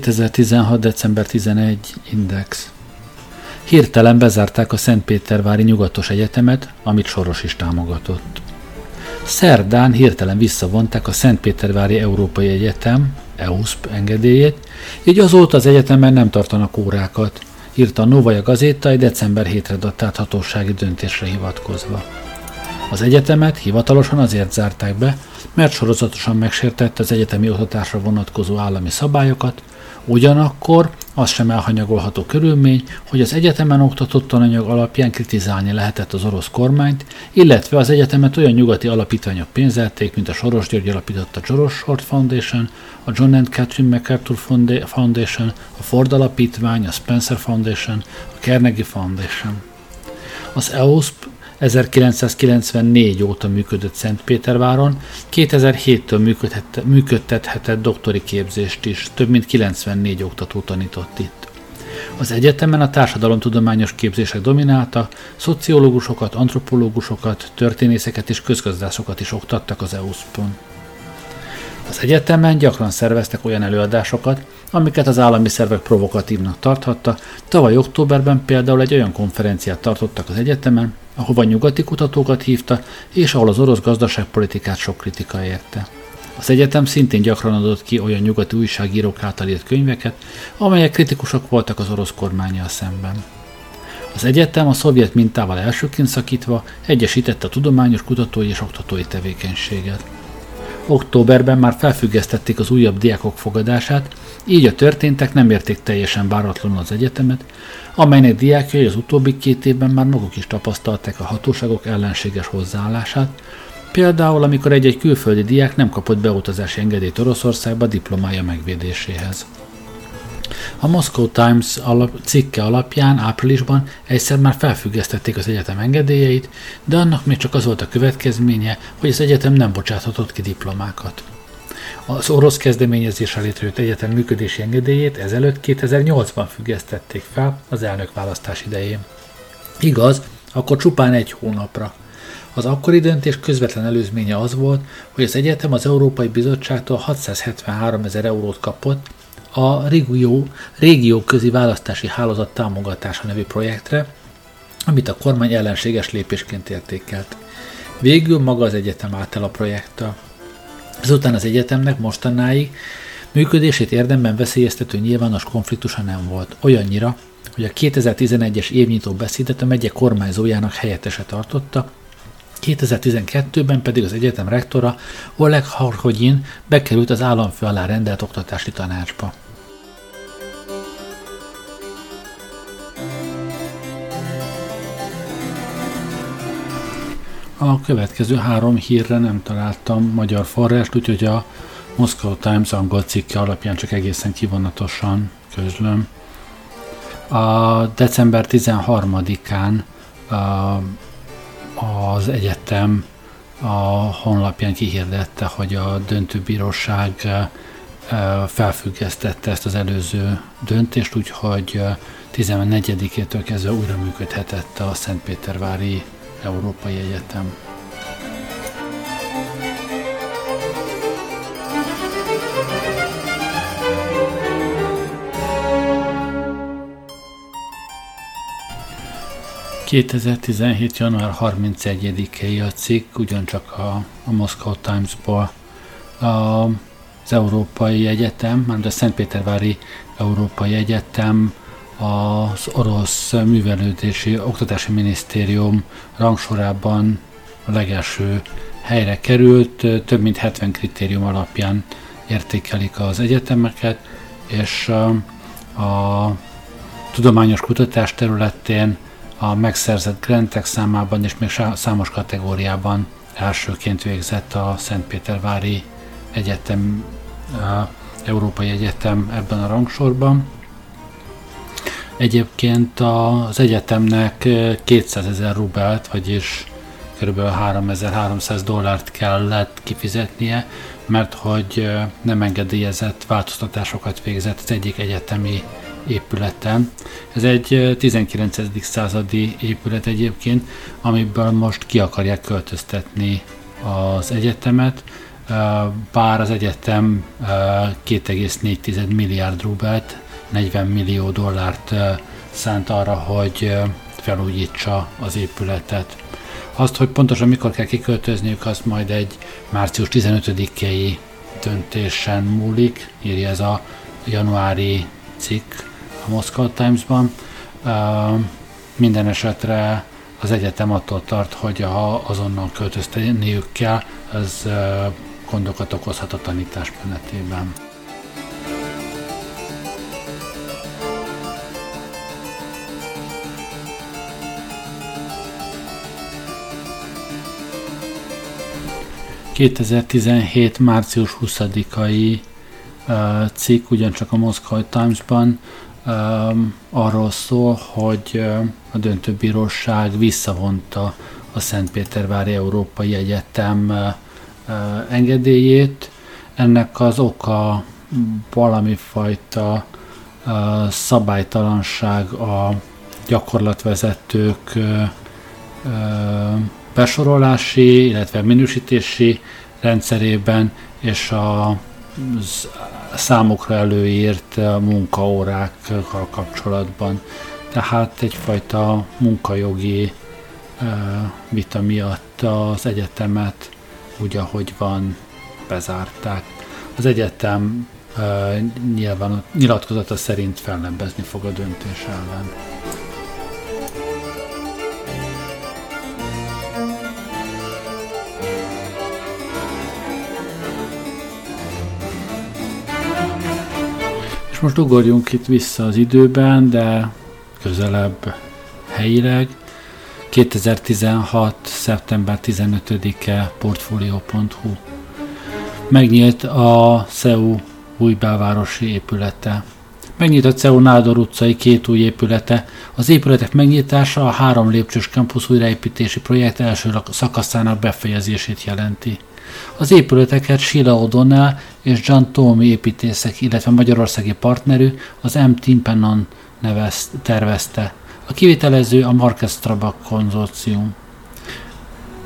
2016. december 11. Index. Hirtelen bezárták a Szentpétervári Nyugatos Egyetemet, amit Soros is támogatott. Szerdán hirtelen visszavonták a Szentpétervári Európai Egyetem, EUSP engedélyét, így azóta az egyetemen nem tartanak órákat, írta a Novaya Gazeta egy december 7-re datált hatósági döntésre hivatkozva. Az egyetemet hivatalosan azért zárták be, mert sorozatosan megsértette az egyetemi oktatásra vonatkozó állami szabályokat, ugyanakkor az sem elhanyagolható körülmény, hogy az egyetemen oktatott tananyag alapján kritizálni lehetett az orosz kormányt, illetve az egyetemet olyan nyugati alapítványok pénzelték, mint a Soros György alapította a Soros Short Foundation, a John and Catherine McArthur Foundation, a Ford alapítvány, a Spencer Foundation, a Carnegie Foundation. Az EUSP 1994 óta működött Szentpéterváron, 2007-től működtethetett doktori képzést is, több mint 94 oktató tanított itt. Az egyetemen a társadalomtudományos képzések dominálta, szociológusokat, antropológusokat, történészeket és közgazdászokat is oktattak az EUSZ-pon. Az egyetemen gyakran szerveztek olyan előadásokat, amiket az állami szervek provokatívnak tarthatta, tavaly októberben például egy olyan konferenciát tartottak az egyetemen, ahova nyugati kutatókat hívta, és ahol az orosz gazdaságpolitikát sok kritika érte. Az egyetem szintén gyakran adott ki olyan nyugati újságírók által írt könyveket, amelyek kritikusak voltak az orosz kormánnyal szemben. Az egyetem a szovjet mintával elsőként szakítva egyesítette a tudományos kutatói és oktatói tevékenységet. Októberben már felfüggesztették az újabb diákok fogadását, így a történtek nem érték teljesen váratlanul az egyetemet, amelynek diákjai az utóbbi 2 évben már maguk is tapasztalták a hatóságok ellenséges hozzáállását, például amikor egy-egy külföldi diák nem kapott beutazási engedélyt Oroszországba diplomája megvédéséhez. A Moscow Times cikke alapján áprilisban egyszer már felfüggesztették az egyetem engedélyeit, de annak még csak az volt a következménye, hogy az egyetem nem bocsáthatott ki diplomákat. Az orosz kezdeményezésre létrejött egyetem működési engedélyét ezelőtt 2008-ban függesztették fel az elnökválasztás idején. Igaz, akkor csupán 1 hónapra. Az akkori döntés közvetlen előzménye az volt, hogy az egyetem az Európai Bizottságtól 673 000 eurót kapott a régióközi választási hálózat támogatása nevű projektre, amit a kormány ellenséges lépésként értékelt. Végül maga az egyetem állt el a projekttel. Ezután az egyetemnek mostanáig működését érdemben veszélyeztető nyilvános konfliktusa nem volt, olyannyira, hogy a 2011-es évnyitó beszédet a megye kormányzójának helyettese tartotta, 2012-ben pedig az egyetem rektora Oleg Har-Hogyn bekerült az államfő alá rendelt oktatási tanácsba. A következő 3 hírre nem találtam magyar forrást, úgyhogy a Moscow Times angol cikke alapján csak egészen kivonatosan közlöm. A december 13-án az egyetem a honlapján kihirdette, hogy a döntőbíróság felfüggesztette ezt az előző döntést, úgyhogy 14-től kezdve újra működhetett a Szentpétervári Európai Egyetem. ...2017. január 31-i a cikk, ugyancsak a Moscow Times-ból. Az Európai Egyetem, mármint a Szentpétervári Európai Egyetem az orosz művelődési oktatási minisztérium rangsorában a legelső helyre került, több mint 70 kritérium alapján értékelik az egyetemeket, és a tudományos kutatás területén a megszerzett grantek számában és még számos kategóriában elsőként végzett a Szentpétervári Egyetem, Európai Egyetem ebben a rangsorban. Egyébként az egyetemnek 200 000 rubelt, vagyis kb. $3,300 kellett kifizetnie, mert hogy nem engedélyezett változtatásokat végzett az egyik egyetemi épületen. Ez egy 19. századi épület egyébként, amiből most ki akarják költöztetni az egyetemet. bár az egyetem 2,4 milliárd rubelt, 40 millió dollárt szánt arra, hogy felújítsa az épületet. Azt, hogy pontosan mikor kell kiköltözniük, azt majd egy március 15-i döntésen múlik, írja ez a januári cikk a Moscow Times-ban. Minden esetre az egyetem attól tart, hogy ha azonnal költözteniük kell, ez gondokat okozhat a tanítás menetében. ...2017. március 20-ai cikk, ugyancsak a Moscow Times-ban arról szól, hogy a döntőbíróság visszavonta a Szentpétervári Európai Egyetem engedélyét. Ennek az oka valamifajta szabálytalanság a gyakorlatvezetők besorolási, illetve minősítési rendszerében és a számukra előírt munkaórákkal kapcsolatban. Tehát egyfajta munkajogi vita miatt az egyetemet úgy, ahogy van, bezárták. Az egyetem nyilatkozata szerint fellebbezni fog a döntés ellen. Most ugorjunk itt vissza az időben, de közelebb helyileg. 2016. szeptember 15-e portfolio.hu. Megnyílt a CEU új belvárosi épülete. Megnyílt a CEU Nádor utcai két új épülete. Az épületek megnyitása a 3 lépcsős kampusz újraépítési projekt első szakaszának befejezését jelenti. Az épületeket Sheila O'Donnell és John Tommy építészek, illetve magyarországi partnerű, az M Timpanon tervezte. A kivitelező a Marquez-Trabag konzorcium.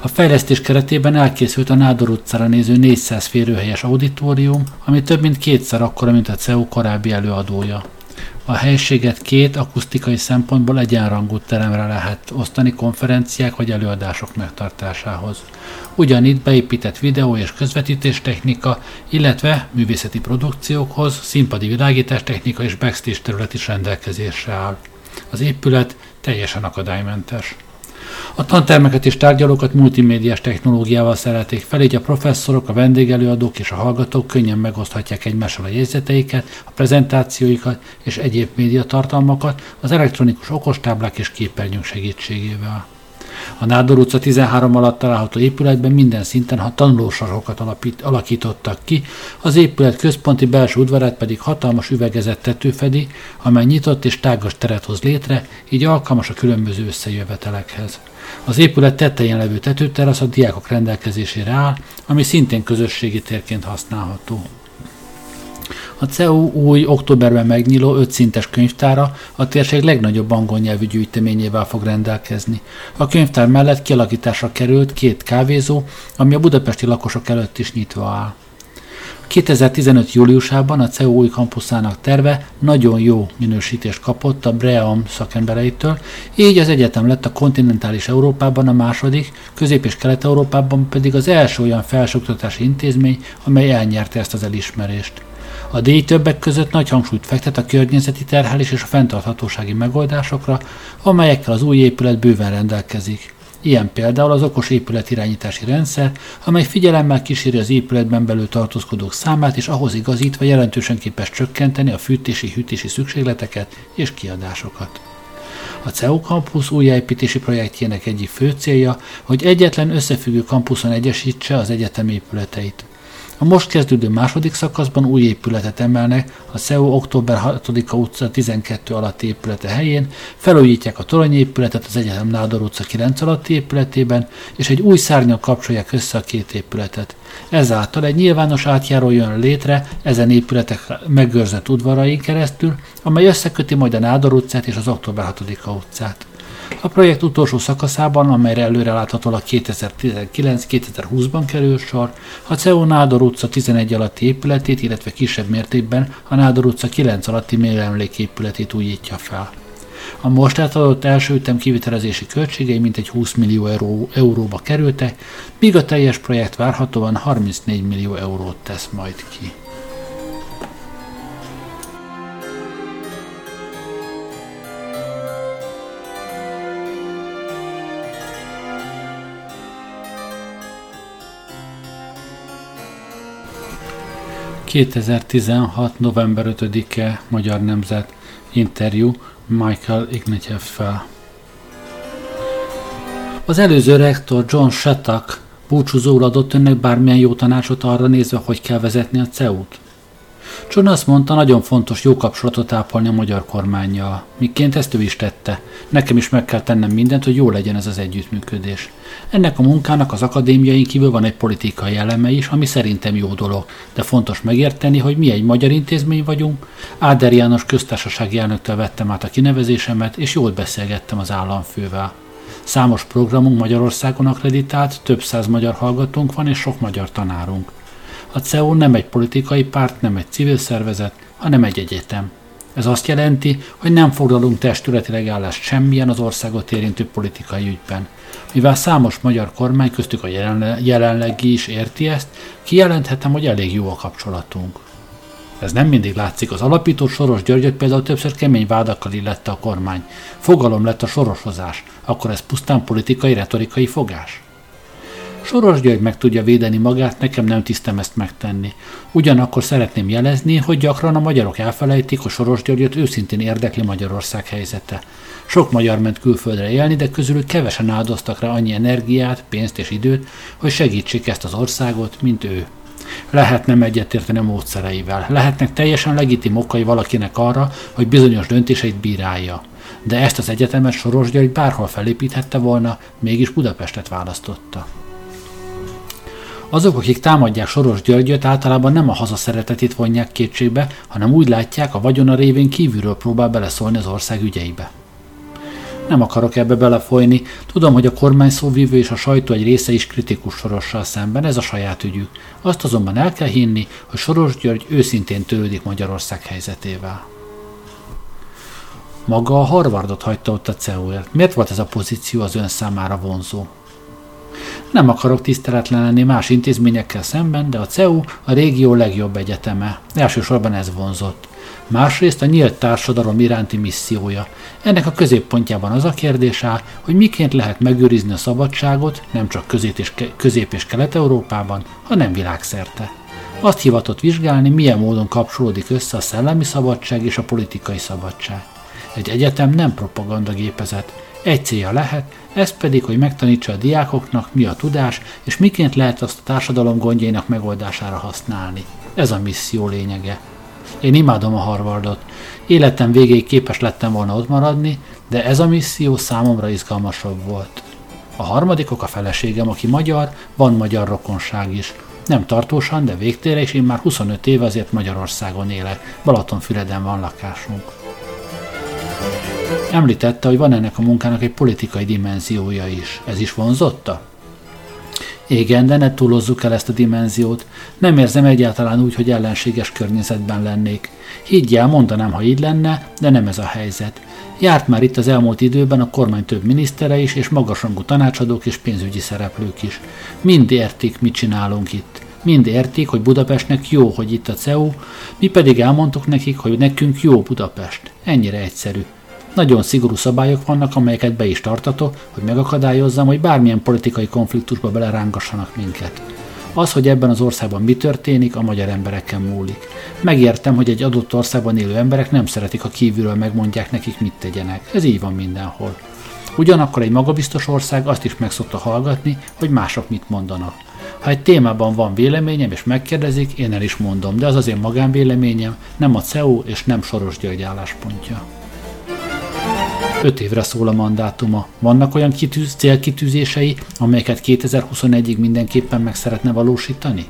A fejlesztés keretében elkészült a Nádor utcára néző 400 férőhelyes auditórium, ami több mint kétszer akkora, mint a CEU korábbi előadója. A helységet két akusztikai szempontból egyenrangú teremre lehet osztani konferenciák vagy előadások megtartásához. Ugyanitt beépített videó és közvetítéstechnika, illetve művészeti produkciókhoz színpadi világítástechnika és backstage terület is rendelkezésre áll. Az épület teljesen akadálymentes. A tantermeket és tárgyalókat multimédiás technológiával szerelték fel, így a professzorok, a vendégelőadók és a hallgatók könnyen megoszthatják egymással a jegyzeteiket, a prezentációikat és egyéb médiatartalmakat az elektronikus okostáblák és képernyők segítségével. A Nádor utca 13 alatt található épületben minden szinten tanulósarokat alakítottak ki, az épület központi belső udvarát pedig hatalmas üvegezett tető fedi, amely nyitott és tágas teret hoz létre, így alkalmas a különböző összejövetelekhez. Az épület tetején levő tetőterasz a diákok rendelkezésére áll, ami szintén közösségi térként használható. A CEU új októberben megnyíló 5 szintes könyvtára a térség legnagyobb angol nyelvű gyűjteményével fog rendelkezni. A könyvtár mellett kialakításra került 2 kávézó, ami a budapesti lakosok előtt is nyitva áll. 2015. júliusában a CEU új kampuszának terve nagyon jó minősítést kapott a BREAM szakembereitől, így az egyetem lett a kontinentális Európában a második, Közép- és Kelet-Európában pedig az első olyan felsőoktatási intézmény, amely elnyerte ezt az elismerést. A díj többek között nagy hangsúlyt fektet a környezeti terhelés és a fenntarthatósági megoldásokra, amelyekkel az új épület bőven rendelkezik. Ilyen például az okos épületirányítási rendszer, amely figyelemmel kíséri az épületben belül tartózkodók számát és ahhoz igazítva jelentősen képes csökkenteni a fűtési-hűtési szükségleteket és kiadásokat. A CEU kampusz újjáépítési projektjének egyik fő célja, hogy egyetlen összefüggő kampuszon egyesítse az egyetem épületeit. A most kezdődő második szakaszban új épületet emelnek a CEU október 6-a utca 12 alatti épülete helyén, felújítják a toronyépületet az egyetem Nádor utca 9 alatti épületében, és egy új szárnyon kapcsolják össze a két épületet. Ezáltal egy nyilvános átjáró jön létre ezen épületek megőrzött udvarain keresztül, amely összeköti majd a Nádor utcát és az október 6-a utcát. A projekt utolsó szakaszában, amelyre előreláthatólag 2019-2020-ban kerül sor, a CEU Nádor utca 11 alatti épületét, illetve kisebb mértékben a Nádor utca 9 alatti méremléképületét újítja fel. A most átadott első ütem kivitelezési költségei mintegy 20 millió euróba kerültek, míg a teljes projekt várhatóan 34 millió eurót tesz majd ki. ...2016. november 5-e Magyar Nemzet interjú Michael Ignatieff-fel. Az előző rektor John Shattuck búcsúzóul adott önnek bármilyen jó tanácsot arra nézve, hogy kell vezetni a CEU-t. John azt mondta, nagyon fontos jó kapcsolatot ápolni a magyar kormánnyal. Miként ezt ő is tette. Nekem is meg kell tennem mindent, hogy jó legyen ez az együttműködés. Ennek a munkának az akadémiaink kívül van egy politikai eleme is, ami szerintem jó dolog, de fontos megérteni, hogy mi egy magyar intézmény vagyunk. Áder János köztársasági elnöktől vettem át a kinevezésemet, és jól beszélgettem az államfővel. Számos programunk Magyarországon akreditált, több száz magyar hallgatónk van és sok magyar tanárunk. A CEU nem egy politikai párt, nem egy civil szervezet, hanem egy egyetem. Ez azt jelenti, hogy nem foglalunk testületileg állást semmilyen az országot érintő politikai ügyben. Mivel számos magyar kormány, köztük a jelenlegi is érti ezt, kijelenthetem, hogy elég jó a kapcsolatunk. Ez nem mindig látszik. Az alapító Soros Györgyöt például többször kemény vádakkal illette a kormány. Fogalom lett a sorosozás, akkor ez pusztán politikai, retorikai fogás? Soros György meg tudja védeni magát, nekem nem tisztem ezt megtenni. Ugyanakkor szeretném jelezni, hogy gyakran a magyarok elfelejtik, hogy Soros Györgyöt őszintén érdekli Magyarország helyzete. Sok magyar ment külföldre élni, de közülük kevesen áldoztak rá annyi energiát, pénzt és időt, hogy segítsék ezt az országot, mint ő. Lehet nem egyetérteni a módszereivel, lehetnek teljesen legitim okai valakinek arra, hogy bizonyos döntéseit bírálja. De ezt az egyetemet Soros György bárhol felépíthette volna, mégis Budapestet választotta. Azok, akik támadják Soros Györgyöt, általában nem a hazaszeretetét vonják kétségbe, hanem úgy látják, a vagyona révén kívülről próbál beleszólni az ország ügyeibe. Nem akarok ebbe belefolyni, tudom, hogy a kormány szóvívő és a sajtó egy része is kritikus Sorossal szemben, ez a saját ügyük. Azt azonban el kell hinni, hogy Soros György őszintén törődik Magyarország helyzetével. Maga a Harvardot hagyta ott a CEU-ért. Miért volt ez a pozíció az ön számára vonzó? Nem akarok tiszteletlen lenni más intézményekkel szemben, de a CEU a régió legjobb egyeteme. Elsősorban ez vonzott. Másrészt a nyílt társadalom iránti missziója. Ennek a középpontjában az a kérdés áll, hogy miként lehet megőrizni a szabadságot, nem csak Közép- és Kelet-Európában, hanem világszerte. Azt hivatott vizsgálni, milyen módon kapcsolódik össze a szellemi szabadság és a politikai szabadság. Egy egyetem nem propagandagépezet. Egy célja lehet, ez pedig, hogy megtanítsa a diákoknak, mi a tudás, és miként lehet azt a társadalom gondjainak megoldására használni. Ez a misszió lényege. Én imádom a Harvardot. Életem végéig képes lettem volna ott maradni, de ez a misszió számomra izgalmasabb volt. A harmadikok a feleségem, aki magyar, van magyar rokonság is. Nem tartósan, de végtére, és én már 25 éve azért Magyarországon élek. Balatonfüreden van lakásunk. Említette, hogy van ennek a munkának egy politikai dimenziója is. Ez is vonzotta? Igen, de ne túlozzuk el ezt a dimenziót. Nem érzem egyáltalán úgy, hogy ellenséges környezetben lennék. Higgy el, mondanám, ha így lenne, de nem ez a helyzet. Járt már itt az elmúlt időben a kormány több minisztere is, és magasrangú tanácsadók és pénzügyi szereplők is. Mind értik, mit csinálunk itt. Mind értik, hogy Budapestnek jó, hogy itt a CEU, mi pedig elmondtuk nekik, hogy nekünk jó Budapest. Ennyire egyszerű. Nagyon szigorú szabályok vannak, amelyeket be is tartatok, hogy megakadályozzam, hogy bármilyen politikai konfliktusba belerángassanak minket. Az, hogy ebben az országban mi történik, a magyar embereken múlik. Megértem, hogy egy adott országban élő emberek nem szeretik, ha kívülről megmondják nekik, mit tegyenek. Ez így van mindenhol. Ugyanakkor egy magabiztos ország azt is meg szokta hallgatni, hogy mások mit mondanak. Ha egy témában van véleményem és megkérdezik, én el is mondom, de az az én magánvéleményem, nem a CEU és nem Soros György álláspontja. 5 évre szól a mandátuma. Vannak olyan célkitűzései, amelyeket 2021-ig mindenképpen meg szeretne valósítani?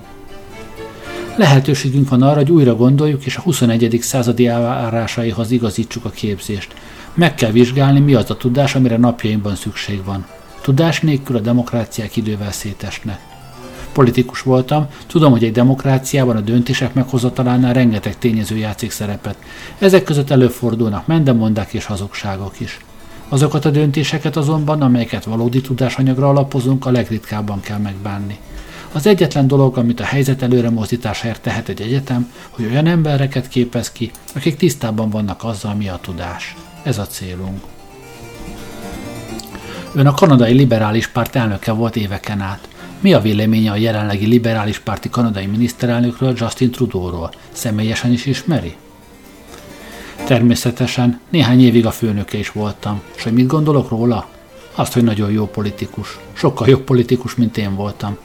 Lehetőségünk van arra, hogy újra gondoljuk és a 21. századi elvárásaihoz igazítsuk a képzést. Meg kell vizsgálni, mi az a tudás, amire napjainkban szükség van. Tudás nélkül a demokráciák idővel szétesnek. Politikus voltam, tudom, hogy egy demokráciában a döntések meghozatalánál rengeteg tényező játszik szerepet. Ezek között előfordulnak mendemondák és hazugságok is. Azokat a döntéseket azonban, amelyeket valódi tudásanyagra alapozunk, a legritkábban kell megbánni. Az egyetlen dolog, amit a helyzet előremozdításáért tehet egy egyetem, hogy olyan embereket képez ki, akik tisztában vannak azzal, mi a tudás. Ez a célunk. Ön a kanadai liberális párt elnöke volt éveken át. Mi a véleménye a jelenlegi liberális párti kanadai miniszterelnökről, Justin Trudeauról? Személyesen is ismeri? Természetesen, néhány évig a főnöke is voltam. És hogy mit gondolok róla? Azt, hogy nagyon jó politikus. Sokkal jobb politikus, mint én voltam.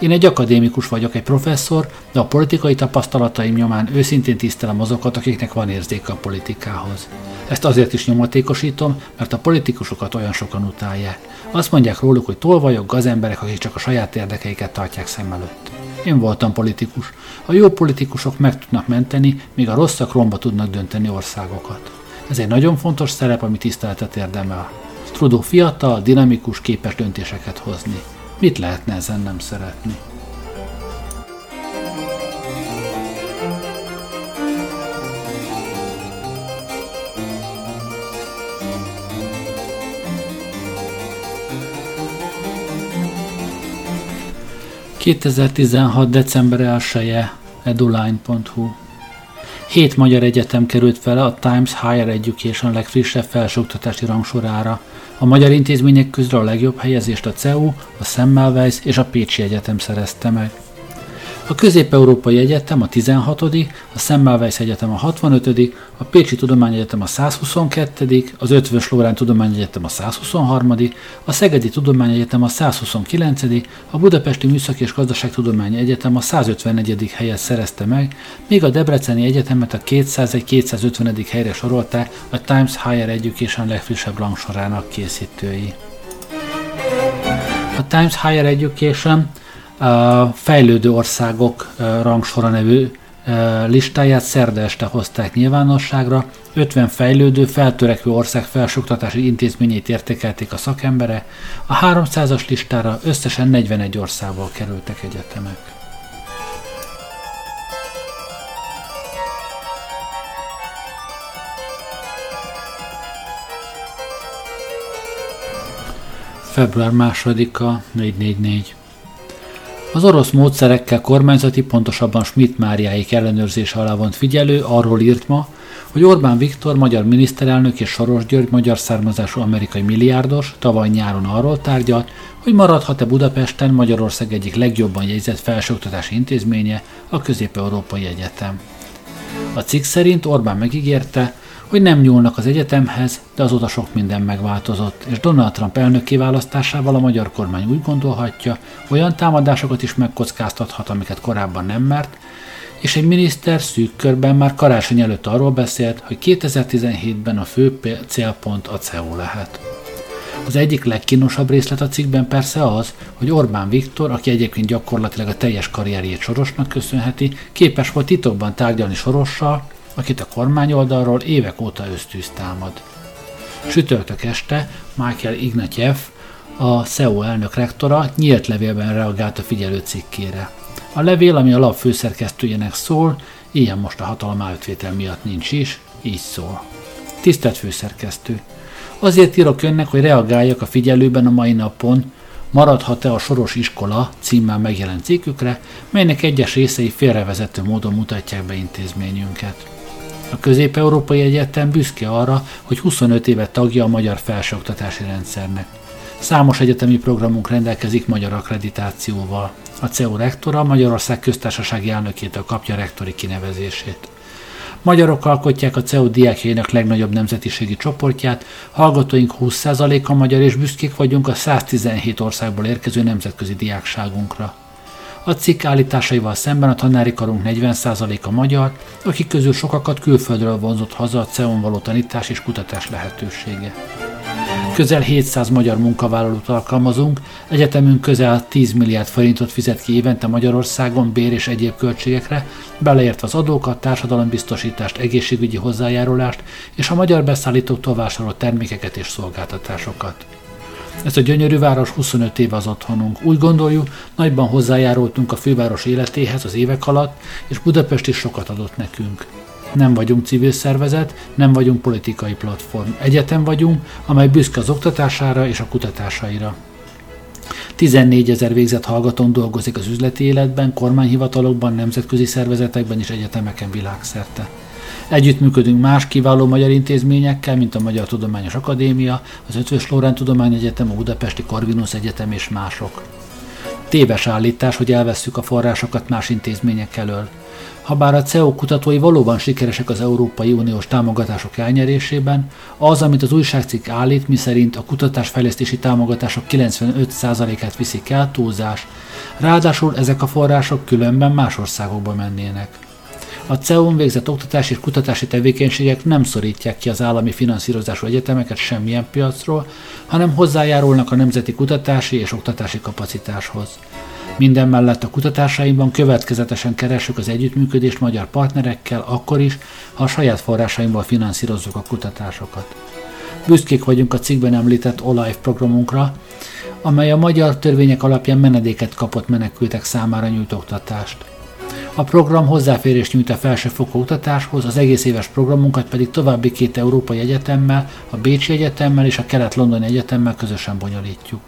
Én egy akadémikus vagyok, egy professzor, de a politikai tapasztalataim nyomán őszintén tisztelem azokat, akiknek van érzéke a politikához. Ezt azért is nyomatékosítom, mert a politikusokat olyan sokan utálják. Azt mondják róluk, hogy tolvajok, gazemberek, akik csak a saját érdekeiket tartják szem előtt. Én voltam politikus. A jó politikusok meg tudnak menteni, míg a rosszak romba tudnak dönteni országokat. Ez egy nagyon fontos szerep, ami tiszteletet érdemel. Trudeau fiatal, dinamikus, képes döntéseket hozni. Mit lehetne ezen nem szeretni? ...2016. december 1-e, eduline.hu. 7 magyar egyetem került fel a Times Higher Education legfrissebb felsőoktatási rangsorára. A magyar intézmények közül a legjobb helyezést a CEU, a Semmelweis és a Pécsi Egyetem szerezte meg. A Közép-Európai Egyetem a 16., a Semmelweis Egyetem a 65., a Pécsi Tudományegyetem a 122., az Ötvös Loránd Tudományegyetem a 123., a Szegedi Tudományegyetem a 129., a Budapesti Műszaki és Gazdaságtudományi Egyetem a 154. helyet szerezte meg, míg a Debreceni Egyetemet a 201-250. helyre sorolták a Times Higher Education legfrissebb rangsorának készítői. A Times Higher Education a fejlődő országok rangsora nevű listáját szerda este hozták nyilvánosságra. 50 fejlődő, feltörekvő ország felsőoktatási intézményeit értékelték a szakemberek. A 300-as listára összesen 41 országból kerültek egyetemek. Február 2-a, 444. Az orosz módszerekkel kormányzati, pontosabban Schmidt Máriáék ellenőrzése alá vont figyelő arról írt ma, hogy Orbán Viktor magyar miniszterelnök és Soros György magyar származású amerikai milliárdos tavaly nyáron arról tárgyalt, hogy maradhat-e Budapesten Magyarország egyik legjobban jegyzett felsőoktatási intézménye, a Közép-Európai Egyetem. A cikk szerint Orbán megígérte, hogy nem nyúlnak az egyetemhez, de azóta sok minden megváltozott, és Donald Trump elnökké választásával a magyar kormány úgy gondolhatja, olyan támadásokat is megkockáztathat, amiket korábban nem mert, és egy miniszter szűk körben már karácsony előtt arról beszélt, hogy 2017-ben a fő célpont a CEU lehet. Az egyik legkínosabb részlet a cikkben persze az, hogy Orbán Viktor, aki egyébként gyakorlatilag a teljes karrierjét Sorosnak köszönheti, képes volt titokban tárgyalni Sorossal, akit a kormány oldalról évek óta ösztűz támad. Csütörtök este Michael Ignatieff, a CEU elnök rektora nyílt levélben reagált a figyelő cikkére. A levél, ami a lap főszerkesztőjének szól, ilyen most a hatalom átvétel miatt nincs is, így szól. Tisztelt főszerkesztő! Azért írok önnek, hogy reagáljak a figyelőben a mai napon, maradhat-e a Soros iskola címmel megjelent cikkükre, melynek egyes részei félrevezető módon mutatják be intézményünket. A Közép-Európai Egyetem büszke arra, hogy 25 éve tagja a magyar felsőoktatási rendszernek. Számos egyetemi programunk rendelkezik magyar akkreditációval. A CEU rektora Magyarország köztársasági elnökétől kapja rektori kinevezését. Magyarok alkotják a CEU diákjainak legnagyobb nemzetiségi csoportját, hallgatóink 20%-a magyar, és büszkék vagyunk a 117 országból érkező nemzetközi diákságunkra. A cikk állításaival szemben a tanári karunk 40%-a magyar, akik közül sokakat külföldről vonzott haza a CEU-n való tanítás és kutatás lehetősége. Közel 700 magyar munkavállalót alkalmazunk, egyetemünk közel 10 milliárd forintot fizet ki évente Magyarországon bér és egyéb költségekre, beleértve az adókat, társadalombiztosítást, egészségügyi hozzájárulást és a magyar beszállítóktól vásárolt termékeket és szolgáltatásokat. Ez a gyönyörű város 25 éve az otthonunk. Úgy gondoljuk, nagyban hozzájárultunk a főváros életéhez az évek alatt, és Budapest is sokat adott nekünk. Nem vagyunk civil szervezet, nem vagyunk politikai platform. Egyetem vagyunk, amely büszke az oktatására és a kutatásaira. 14 000 végzett hallgatón dolgozik az üzleti életben, kormányhivatalokban, nemzetközi szervezetekben és egyetemeken világszerte. Együttműködünk más kiváló magyar intézményekkel, mint a Magyar Tudományos Akadémia, az Ötvös Loránd Tudományegyetem, a Budapesti Corvinus Egyetem és mások. Téves állítás, hogy elvesszük a forrásokat más intézmények elől. Habár a CEU kutatói valóban sikeresek az Európai Uniós támogatások elnyerésében, az, amit az újságcikk állít, miszerint a kutatásfejlesztési támogatások 95%-át viszik el, túlzás. Ráadásul ezek a források különben más országokba mennének. A CEU-n végzett oktatási és kutatási tevékenységek nem szorítják ki az állami finanszírozású egyetemeket semmilyen piacról, hanem hozzájárulnak a nemzeti kutatási és oktatási kapacitáshoz. Minden mellett a kutatásaimban következetesen keressük az együttműködést magyar partnerekkel akkor is, ha a saját forrásaimból finanszírozzuk a kutatásokat. Büszkék vagyunk a cikkben említett OLIFE programunkra, amely a magyar törvények alapján menedéket kapott menekültek számára nyújt oktatást. A program hozzáférést nyújt a felsőfokú oktatáshoz, az egész éves programunkat pedig további 2 európai egyetemmel, a Bécsi Egyetemmel és a Kelet-Londoni Egyetemmel közösen bonyolítjuk.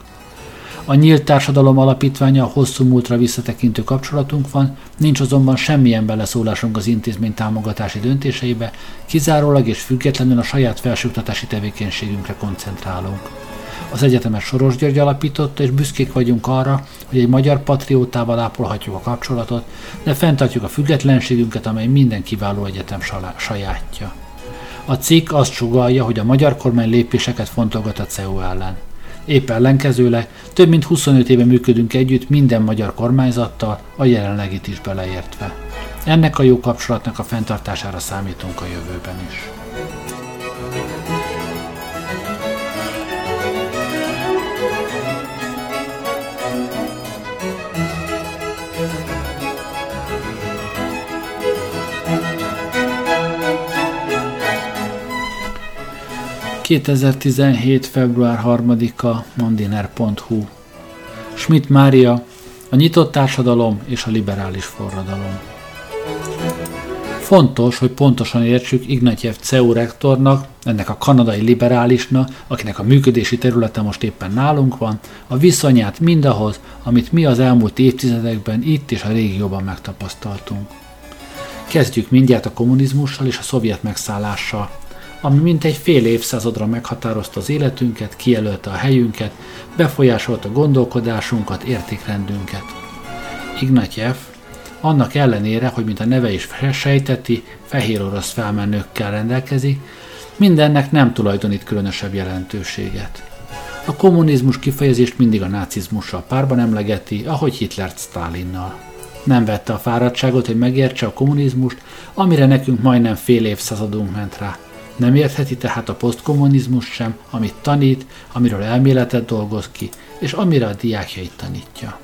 A Nyílt Társadalom Alapítványa a hosszú múltra visszatekintő kapcsolatunk van, nincs azonban semmilyen beleszólásunk az intézmény támogatási döntéseibe, kizárólag és függetlenül a saját felsőoktatási tevékenységünkre koncentrálunk. Az egyetemet Soros György alapította, és büszkék vagyunk arra, hogy egy magyar patriótával ápolhatjuk a kapcsolatot, de fenntartjuk a függetlenségünket, amely minden kiváló egyetem sajátja. A cikk azt sugallja, hogy a magyar kormány lépéseket fontolgat a CEU ellen. Épp ellenkezőleg, több mint 25 éve működünk együtt minden magyar kormányzattal, a jelenlegit is beleértve. Ennek a jó kapcsolatnak a fenntartására számítunk a jövőben is. Február 3-a, mandiner.hu. Schmidt Mária, a nyitott társadalom és a liberális forradalom. Fontos, hogy pontosan értsük Ignatieff CEU rektornak, ennek a kanadai liberálisnak, akinek a működési területe most éppen nálunk van, a viszonyát mindahhoz, amit mi az elmúlt évtizedekben itt és a régióban megtapasztaltunk. Kezdjük mindjárt a kommunizmussal és a szovjet megszállással, ami mintegy fél évszázadra meghatározta az életünket, kijelölte a helyünket, befolyásolta gondolkodásunkat, értékrendünket. Ignatieff, annak ellenére, hogy mint a neve is sejteti, fehér orosz felmenőkkel rendelkezik, mindennek nem tulajdonít különösebb jelentőséget. A kommunizmus kifejezést mindig a nácizmussal párban emlegeti, ahogy Hitlert Sztálinnal. Nem vette a fáradtságot, hogy megértse a kommunizmust, amire nekünk majdnem fél évszázadunk ment rá. Nem értheti tehát a posztkommunizmus sem, amit tanít, amiről elméletet dolgoz ki, és amire a diákjait tanítja.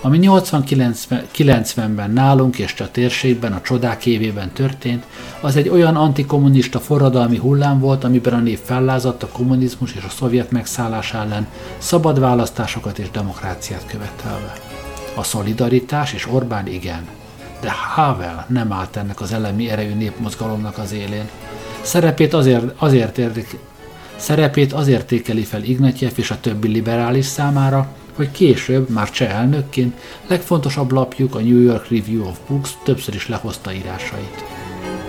Ami 80-90-ben nálunk és a térségben, a csodák évében történt, az egy olyan antikommunista forradalmi hullám volt, amiben a nép fellázadt a kommunizmus és a szovjet megszállás ellen, szabad választásokat és demokráciát követelve. A szolidaritás és Orbán igen, de Havel nem állt ennek az elemi erejű népmozgalomnak az élén. Szerepét azért értékeli fel Ignatieff és a többi liberális számára, hogy később, már cseh elnökként, legfontosabb lapjuk, a New York Review of Books többször is lehozta írásait.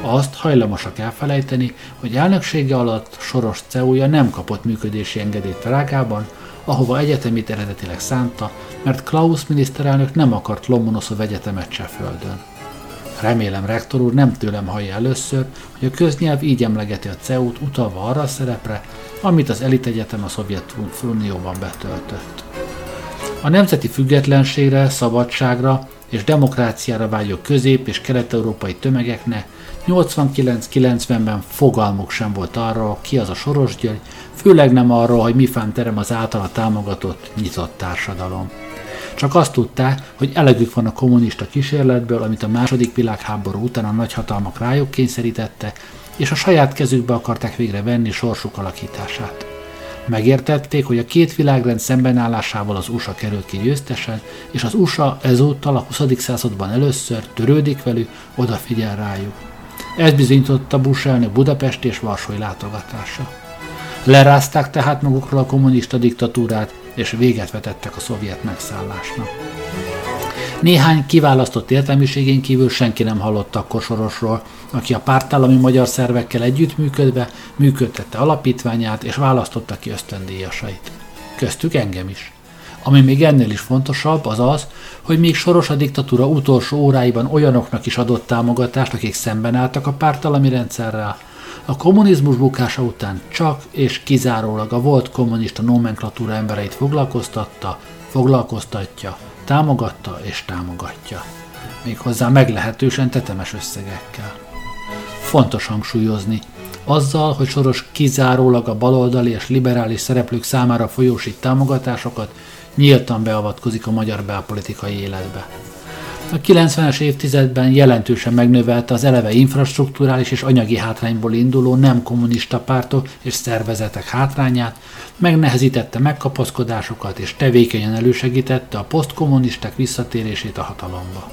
Azt hajlamosak elfelejteni, hogy elnöksége alatt Soros CEU-ja nem kapott működési engedélyt Prágában, ahova egyetemét eredetileg szánta, mert Klaus miniszterelnök nem akart Lomonoszov egyetemet Csehföldön. Remélem, rektor úr nem tőlem hallja először, hogy a köznyelv így emlegeti a CEU-t, utalva arra a szerepre, amit az elitegyetem a Szovjetunióban betöltött. A nemzeti függetlenségre, szabadságra és demokráciára vágyó közép- és kelet-európai tömegeknek 89-90-ben fogalmuk sem volt arról, ki az a Soros György, főleg nem arról, hogy mi fánterem az általa támogatott, nyitott társadalom. Csak azt tudták, hogy elegük van a kommunista kísérletből, amit a II. Világháború után a nagyhatalmak rájuk kényszerítettek, és a saját kezükbe akarták végre venni sorsuk alakítását. Megértették, hogy a két világrend szembenállásával az USA került ki győztesen, és az USA ezúttal a 20. században először törődik velük, odafigyel rájuk. Ez bizonyította Bush elnök Budapest és Varsói látogatása. Lerázták tehát magukról a kommunista diktatúrát, és véget vetettek a szovjet megszállásnak. Néhány kiválasztott értelmiségén kívül senki nem hallott akkor Sorosról, aki a pártállami magyar szervekkel együttműködve működtette alapítványát és választotta ki ösztöndíjasait. Köztük engem is. Ami még ennél is fontosabb, az az, hogy még Soros a diktatúra utolsó óráiban olyanoknak is adott támogatást, akik szemben álltak a pártállami rendszerrel. A kommunizmus bukása után csak és kizárólag a volt kommunista nomenklatúra embereit foglalkoztatja, támogatta és támogatja. Méghozzá meglehetősen tetemes összegekkel. Fontos hangsúlyozni, azzal, hogy Soros kizárólag a baloldali és liberális szereplők számára folyósít támogatásokat, nyíltan beavatkozik a magyar belpolitikai életbe. A 90-es évtizedben jelentősen megnövelte az eleve infrastrukturális és anyagi hátrányból induló nem kommunista pártok és szervezetek hátrányát, megnehezítette megkapaszkodásokat és tevékenyen elősegítette a posztkommunisták visszatérését a hatalomba.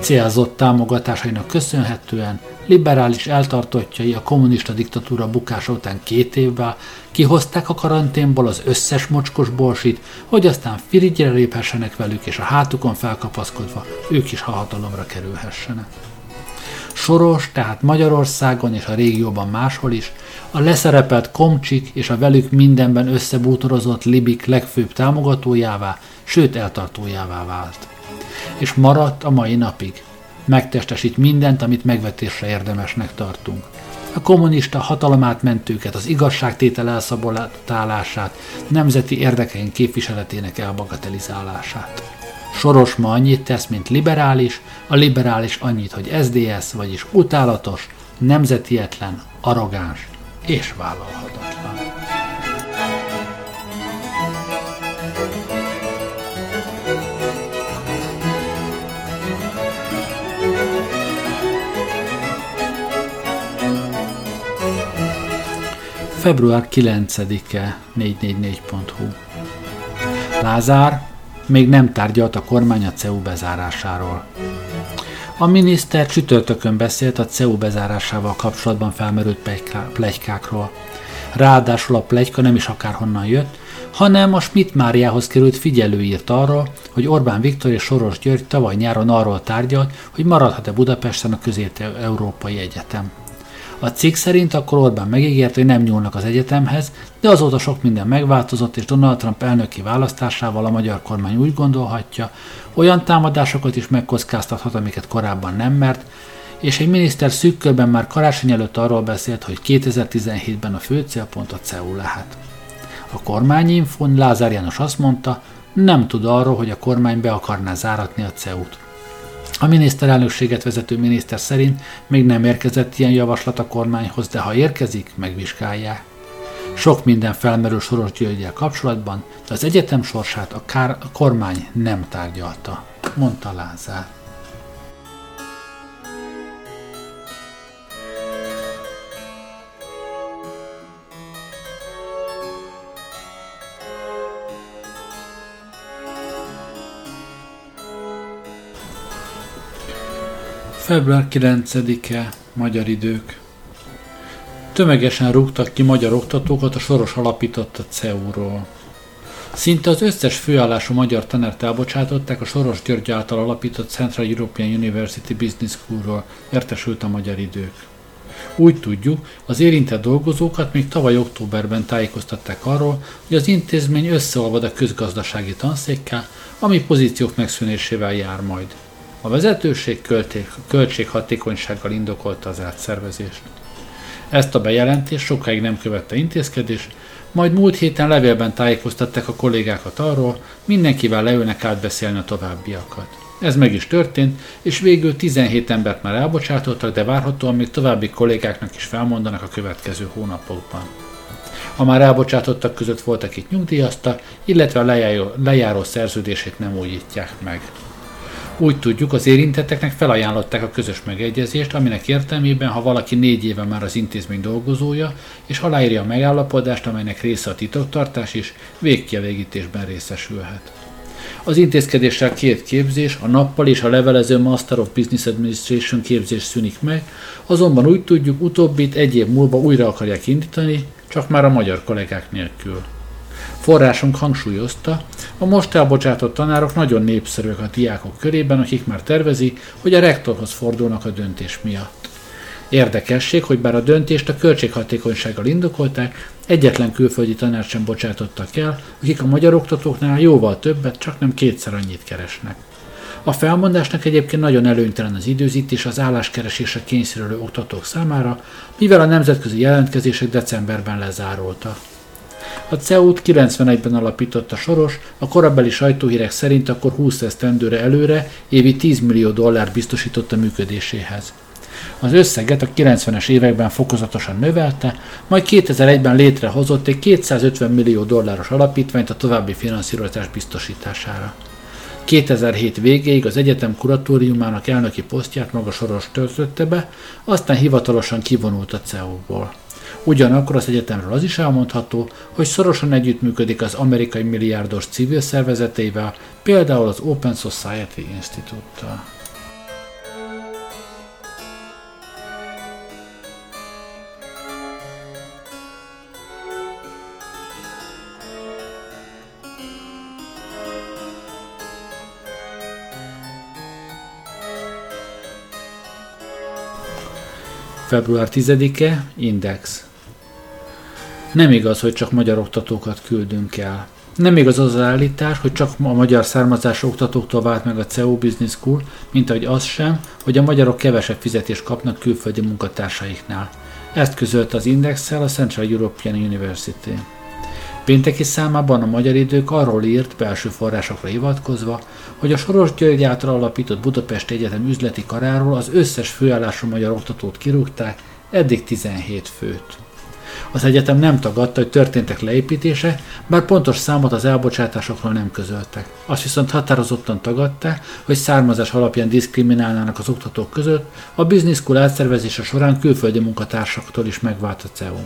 Célzott támogatásainak köszönhetően liberális eltartottjai a kommunista diktatúra bukása után 2 évvel kihozták a karanténból az összes mocskos borsit, hogy aztán firigyre léphessenek velük, és a hátukon felkapaszkodva ők is hatalomra kerülhessenek. Soros, tehát Magyarországon és a régióban máshol is, a leszerepelt komcsik és a velük mindenben összebútorozott libik legfőbb támogatójává, sőt eltartójává vált. És maradt a mai napig. Megtestesít mindent, amit megvetésre érdemesnek tartunk. A kommunista hatalomátmentőket, az igazságtétel elszabotálását, nemzeti érdekeink képviseletének elbagatelizálását. Soros ma annyit tesz, mint liberális, a liberális annyit, hogy SZDSZ, vagyis utálatos, nemzetietlen, arrogáns és vállalhatatlan. Február 9-e, 444.hu. Lázár még nem tárgyalt a kormány a CEU bezárásáról. A miniszter csütörtökön beszélt a CEU bezárásával kapcsolatban felmerült pletykákról. Ráadásul a pletyka nem is akárhonnan jött, hanem a Schmidt Máriához került figyelő írt arról, hogy Orbán Viktor és Soros György tavaly nyáron arról tárgyalt, hogy maradhat-e Budapesten a Közép-Európai Egyetem. A cikk szerint akkor Orbán megígérte, hogy nem nyúlnak az egyetemhez, de azóta sok minden megváltozott, és Donald Trump elnöki választásával a magyar kormány úgy gondolhatja, olyan támadásokat is megkockáztathat, amiket korábban nem mert, és egy miniszter szűk körben már karácsony előtt arról beszélt, hogy 2017-ben a fő célpont a CEU lehet. A kormányinfón Lázár János azt mondta, nem tud arról, hogy a kormány be akarná záratni a CEU-t. A miniszterelnökséget vezető miniszter szerint még nem érkezett ilyen javaslat a kormányhoz, de ha érkezik, megvizsgálják. Sok minden felmerül Soros Györggyel kapcsolatban, de az egyetem sorsát a kormány nem tárgyalta, mondta Lázár. Február 9-e, magyar idők. Tömegesen rúgtak ki magyar oktatókat a Soros alapította CEU-ról. Szinte az összes főállású magyar tanárt elbocsátották a Soros György által alapított Central European University Business School-ról, értesült a magyar idők. Úgy tudjuk, az érintett dolgozókat még tavaly októberben tájékoztatták arról, hogy az intézmény összeolvad a közgazdasági tanszékkel, ami pozíciók megszűnésével jár majd. A vezetőség költséghatékonysággal indokolta az átszervezést. Ezt a bejelentést sokáig nem követte intézkedés, majd múlt héten levélben tájékoztatták a kollégákat arról, mindenkivel leülnek átbeszélni a továbbiakat. Ez meg is történt, és végül 17 embert már elbocsátottak, de várhatóan még további kollégáknak is felmondanak a következő hónapokban. A már elbocsátottak között volt, akit nyugdíjaztak, illetve a lejáró szerződését nem újítják meg. Úgy tudjuk, az érintetteknek felajánlották a közös megegyezést, aminek értelmében, ha valaki 4 éve már az intézmény dolgozója, és aláírja a megállapodást, amelynek része a titoktartás is, végkielégítésben részesülhet. Az intézkedéssel 2 képzés, a nappal és a levelező Master of Business Administration képzés szűnik meg, azonban úgy tudjuk, utóbbit 1 év múlva újra akarják indítani, csak már a magyar kollégák nélkül. Forrásunk hangsúlyozta, a most elbocsátott tanárok nagyon népszerűek a diákok körében, akik már tervezik, hogy a rektorhoz fordulnak a döntés miatt. Érdekesség, hogy bár a döntést a költséghatékonysággal indokolták, egyetlen külföldi tanárt sem bocsátottak el, akik a magyar oktatóknál jóval többet, csak nem 2-szer annyit keresnek. A felmondásnak egyébként nagyon előnytelen az időzítés az álláskeresésre kényszerülő oktatók számára, mivel a nemzetközi jelentkezések decemberben lezárultak. A CEU-t 91-ben alapította Soros, a korabeli sajtóhírek szerint akkor 20 esztendőre előre évi $10 millió biztosított a működéséhez. Az összeget a 90-es években fokozatosan növelte, majd 2001-ben létrehozott egy $250 millió alapítványt a további finanszírozás biztosítására. 2007 végéig az egyetem kuratóriumának elnöki posztját maga Soros töltötte be, aztán hivatalosan kivonult a CEU-ból. Ugyanakkor az egyetemről az is elmondható, hogy szorosan együttműködik az amerikai milliárdos civil szervezeteivel, például az Open Society Institute-tal. Február 10-e, Index. Nem igaz, hogy csak magyar oktatókat küldünk el. Nem igaz az állítás, hogy csak a magyar származású oktatóktól vált meg a CEU Business School, mint ahogy az sem, hogy a magyarok kevesebb fizetést kapnak külföldi munkatársaiknál. Ezt közölte az Indexsel a Central European University. Pénteki számában a Magyar Idők arról írt, belső forrásokra hivatkozva, hogy a Soros György által alapított Budapesti Egyetem üzleti karáról az összes főállású magyar oktatót kirúgták, eddig 17 főt. Az egyetem nem tagadta, hogy történtek leépítése, bár pontos számot az elbocsátásokról nem közöltek. Azt viszont határozottan tagadták, hogy származás alapján diszkriminálnának az oktatók között, a Business School átszervezése során külföldi munkatársaktól is megvált a CEU.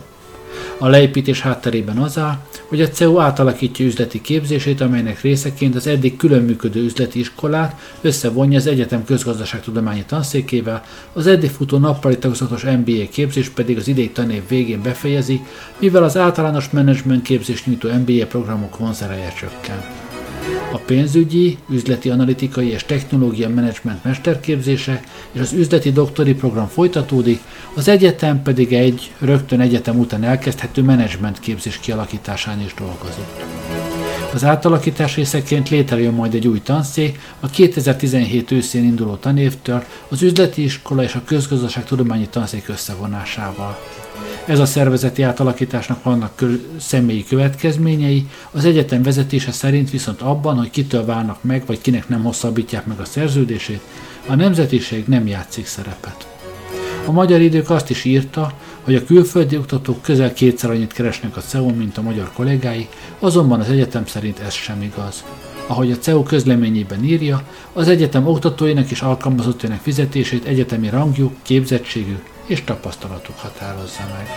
A leépítés hátterében az áll, hogy a CEU átalakítja üzleti képzését, amelynek részeként az eddig különműködő üzleti iskolát összevonja az egyetem közgazdaságtudományi tanszékével, az eddig futó nappali tagozatos MBA képzés pedig az idei tanév végén befejezi, mivel az általános menedzsment képzés nyújtó MBA programok vonzereje csökken. A pénzügyi, üzleti analitikai és technológia menedzsment mesterképzése és az üzleti doktori program folytatódik, az egyetem pedig egy rögtön egyetem után elkezdhető menedzsment képzés kialakításán is dolgozott. Az átalakítás részeként létrejön majd egy új tanszék, a 2017 őszén induló tanévtől az üzleti iskola és a közgazdaságtudományi tanszék összevonásával. Ez a szervezeti átalakításnak vannak személyi következményei, az egyetem vezetése szerint viszont abban, hogy kitől válnak meg, vagy kinek nem hosszabbítják meg a szerződését, a nemzetiség nem játszik szerepet. A Magyar Idők azt is írta, hogy a külföldi oktatók közel 2-szer annyit keresnek a CEU-n, mint a magyar kollégái, azonban az egyetem szerint ez sem igaz. Ahogy a CEU közleményében írja, az egyetem oktatóinak és alkalmazottainak fizetését egyetemi rangjuk, képzettségük és tapasztalatuk határozza meg.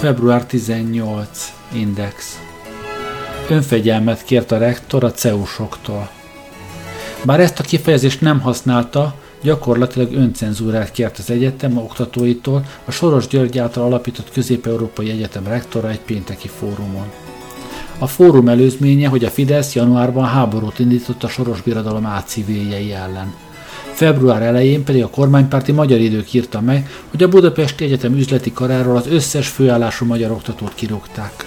Február 18. Index. Önfegyelmet kért a rektor a CEU-soktól. Bár ezt a kifejezést nem használta, gyakorlatilag öncenzúrát kért az egyetem oktatóitól a Soros György által alapított Közép-Európai Egyetem rektora egy pénteki fórumon. A fórum előzménye, hogy a Fidesz januárban háborút indított a Soros Birodalom álciviljei ellen. Február elején pedig a kormánypárti Magyar Idők írta meg, hogy a Budapesti Egyetem üzleti karáról az összes főállású magyar oktatót kirúgták.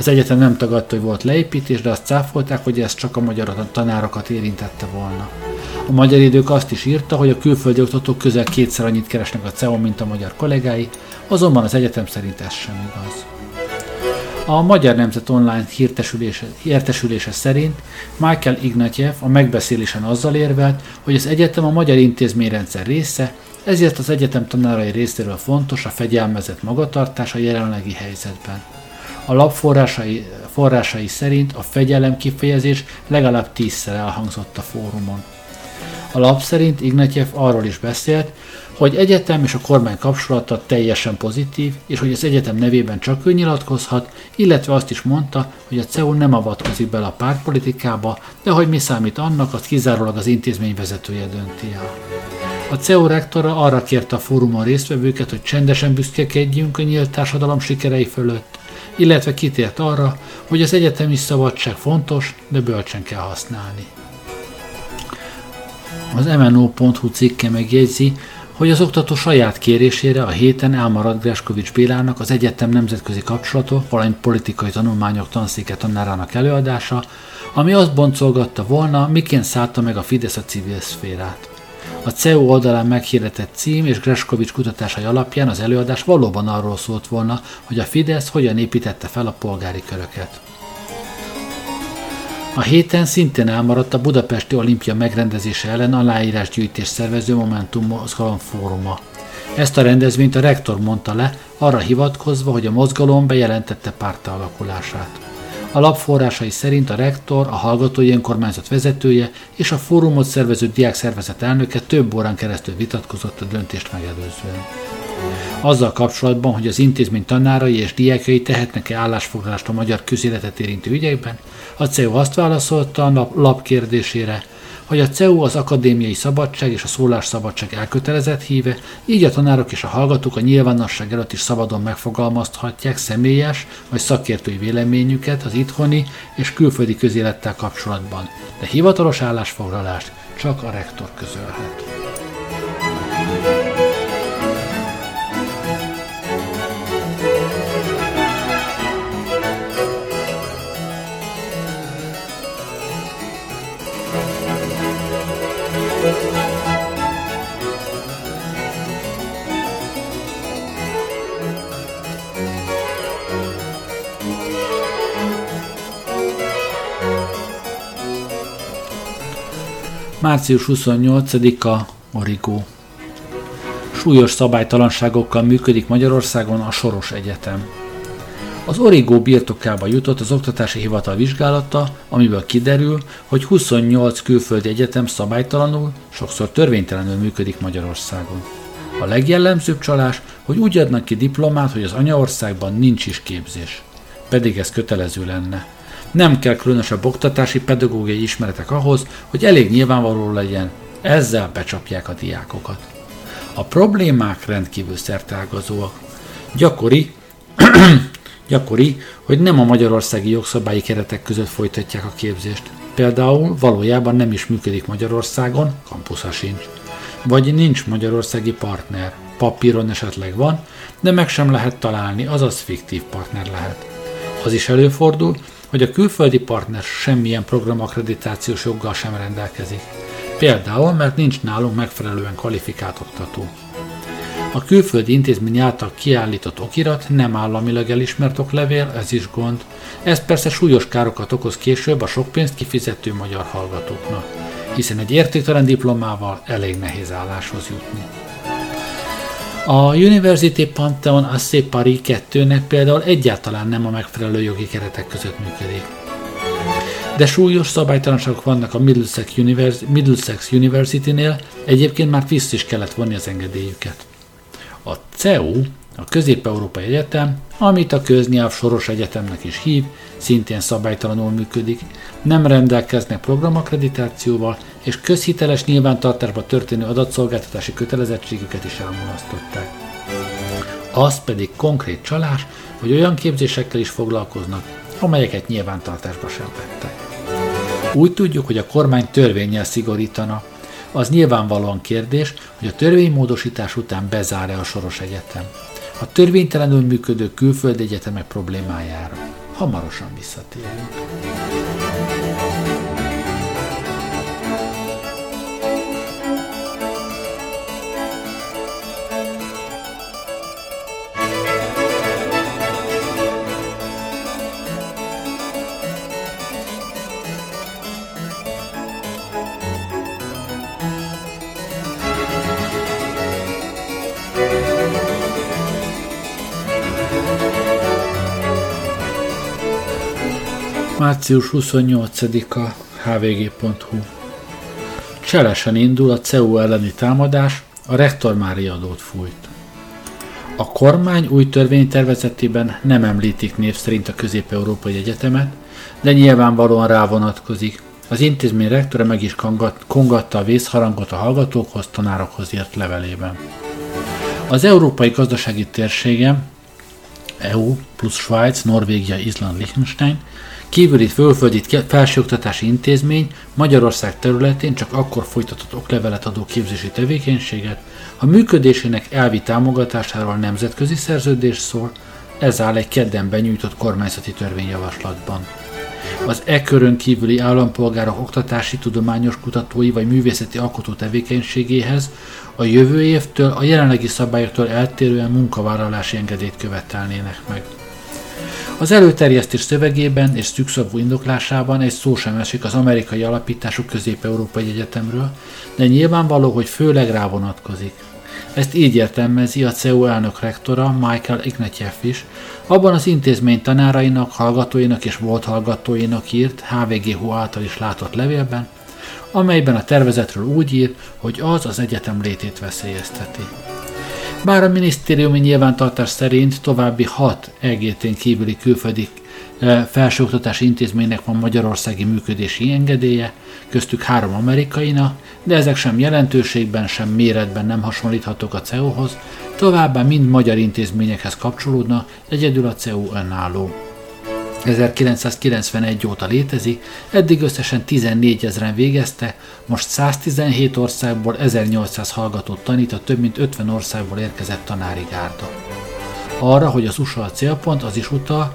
Az egyetem nem tagadta, hogy volt leépítés, de azt cáfolták, hogy ez csak a magyar tanárokat érintette volna. A Magyar Idők azt is írta, hogy a külföldi oktatók közel kétszer annyit keresnek a CEU, mint a magyar kollégái, azonban az egyetem szerint ez sem igaz. A Magyar Nemzet Online értesülése szerint Michael Ignatieff a megbeszélésen azzal érvelt, hogy az egyetem a magyar intézményrendszer része, ezért az egyetem tanárai részéről fontos a fegyelmezett magatartás a jelenlegi helyzetben. A lap forrásai szerint a fegyelem kifejezés legalább 10-szer elhangzott a fórumon. A lap szerint Ignatieff arról is beszélt, hogy egyetem és a kormány kapcsolata teljesen pozitív, és hogy az egyetem nevében csak ő nyilatkozhat, illetve azt is mondta, hogy a CEU nem avatkozik bele a pártpolitikába, de hogy mi számít annak, azt kizárólag az intézmény vezetője dönti el. A CEU rektora arra kérte a fórumon résztvevőket, hogy csendesen büszkekedjünk a nyílt társadalom sikerei fölött, illetve kitért arra, hogy az egyetemi szabadság fontos, de bölcsen kell használni. Az mno.hu cikke megjegyzi, hogy az oktató saját kérésére a héten elmaradt Greskovics Bélának az egyetem nemzetközi kapcsolatok, valamint politikai tanulmányok tanszéke tanárának előadása, ami azt boncolgatta volna, miként szállta meg a Fidesz a civil szférát. A CEU oldalán meghirdetett cím és Greskovics kutatásai alapján az előadás valóban arról szólt volna, hogy a Fidesz hogyan építette fel a polgári köröket. A héten szintén elmaradt a Budapesti Olimpia megrendezése ellen aláírásgyűjtés szervező Momentum Mozgalom fóruma. Ezt a rendezvényt a rektor mondta le, arra hivatkozva, hogy a mozgalom bejelentette párttá alakulását. A lap forrásai szerint a rektor, a hallgatói önkormányzat vezetője és a fórumot szervező diákszervezet elnöke több órán keresztül vitatkozott a döntést megelőzően. Azzal kapcsolatban, hogy az intézmény tanárai és diákjai tehetnek-e állásfoglalást a magyar közéletet érintő ügyekben, a CEU azt válaszolta a lap kérdésére, hogy a CEU az akadémiai szabadság és a szólásszabadság elkötelezett híve, így a tanárok és a hallgatók a nyilvánosság előtt is szabadon megfogalmazhatják személyes vagy szakértői véleményüket az itthoni és külföldi közélettel kapcsolatban, de hivatalos állásfoglalást csak a rektor közölhet. Március 28-a, Origó. Súlyos szabálytalanságokkal működik Magyarországon a Soros Egyetem. Az Origó birtokába jutott az Oktatási Hivatal vizsgálata, amiből kiderül, hogy 28 külföldi egyetem szabálytalanul, sokszor törvénytelenül működik Magyarországon. A legjellemzőbb csalás, hogy úgy adnak ki diplomát, hogy az anyaországban nincs is képzés. Pedig ez kötelező lenne. Nem kell különösebb oktatási, pedagógiai ismeretek ahhoz, hogy elég nyilvánvaló legyen, ezzel becsapják a diákokat. A problémák rendkívül szerteágazóak. Gyakori, hogy nem a magyarországi jogszabályi keretek között folytatják a képzést. Például valójában nem is működik Magyarországon, kampusza sincs. Vagy nincs magyarországi partner, papíron esetleg van, de meg sem lehet találni, azaz fiktív partner lehet. Az is előfordul, hogy a külföldi partner semmilyen programakreditációs joggal sem rendelkezik. Például, mert nincs nálunk megfelelően kvalifikált oktató. A külföldi intézmény által kiállított okirat nem államilag elismert oklevél, ez is gond. Ez persze súlyos károkat okoz később a sok pénzt kifizető magyar hallgatóknak, hiszen egy értéktelen diplomával elég nehéz álláshoz jutni. A Université Panthéon Assé Paris 2-nek például egyáltalán nem a megfelelő jogi keretek között működik. De súlyos szabálytalanságok vannak a Middlesex University-nél, egyébként már vissza is kellett vonni az engedélyüket. A CEU, a Közép-Európai Egyetem, amit a köznyelv Soros Egyetemnek is hív, szintén szabálytalanul működik, nem rendelkeznek programakreditációval, és közhiteles nyilvántartásba történő adatszolgáltatási kötelezettségüket is elmulasztották. Az pedig konkrét csalás, hogy olyan képzésekkel is foglalkoznak, amelyeket nyilvántartásba sem vettek. Úgy tudjuk, hogy a kormány törvénnyel szigorítana. Az nyilvánvalóan kérdés, hogy a törvénymódosítás után bezár-e a Soros Egyetem. A törvénytelenül működő külföldi egyetemek problémájára. hamarosan visszatérünk. Március 28-a, hvg.hu. Cselesen indul a CEU elleni támadás, a rektor már riadót fújt. A kormány új törvénytervezetében nem említik név szerint a közép-európai egyetemet, de nyilvánvalóan rá vonatkozik. Az intézmény rektora meg is kongatta a vészharangot a hallgatókhoz, tanárokhoz írt levelében. Az európai gazdasági térségem, EU plusz Svájc, Norvégia, Izland, Liechtenstein, kívüli fölföldi felsőoktatási intézmény Magyarország területén csak akkor folytatott oklevelet adó képzési tevékenységet, ha működésének elvi támogatásáról nemzetközi szerződés szól, ez áll egy kedden benyújtott kormányzati törvényjavaslatban. Az e körön kívüli állampolgárok oktatási, tudományos, kutatói vagy művészeti alkotó tevékenységéhez a jövő évtől a jelenlegi szabályoktól eltérően munkavállalási engedélyt követelnének meg. Az előterjesztés szövegében és szűkszavú indoklásában egy szó sem esik az amerikai alapítású közép-európai egyetemről, de nyilvánvaló, hogy főleg rá vonatkozik. Ezt így értelmezi a CEU elnök rektora Michael Ignatieff is, abban az intézmény tanárainak, hallgatóinak és volt hallgatóinak írt HVG.hu által is látott levélben, amelyben a tervezetről úgy ír, hogy az egyetem létét veszélyezteti. Bár a minisztériumi nyilvántartás szerint további 6 EGT-n kívüli külföldi felsőoktatási intézménynek van magyarországi működési engedélye, köztük 3 amerikainak, de ezek sem jelentőségben, sem méretben nem hasonlíthatók a CEU-hoz, továbbá mind magyar intézményekhez kapcsolódnak, egyedül a CEU önálló. 1991 óta létezik, eddig összesen 14 000-en végezte, most 117 országból 1800 hallgatót tanít a több mint 50 országból érkezett tanári gárda. Arra, hogy az USA a célpont, az is utal,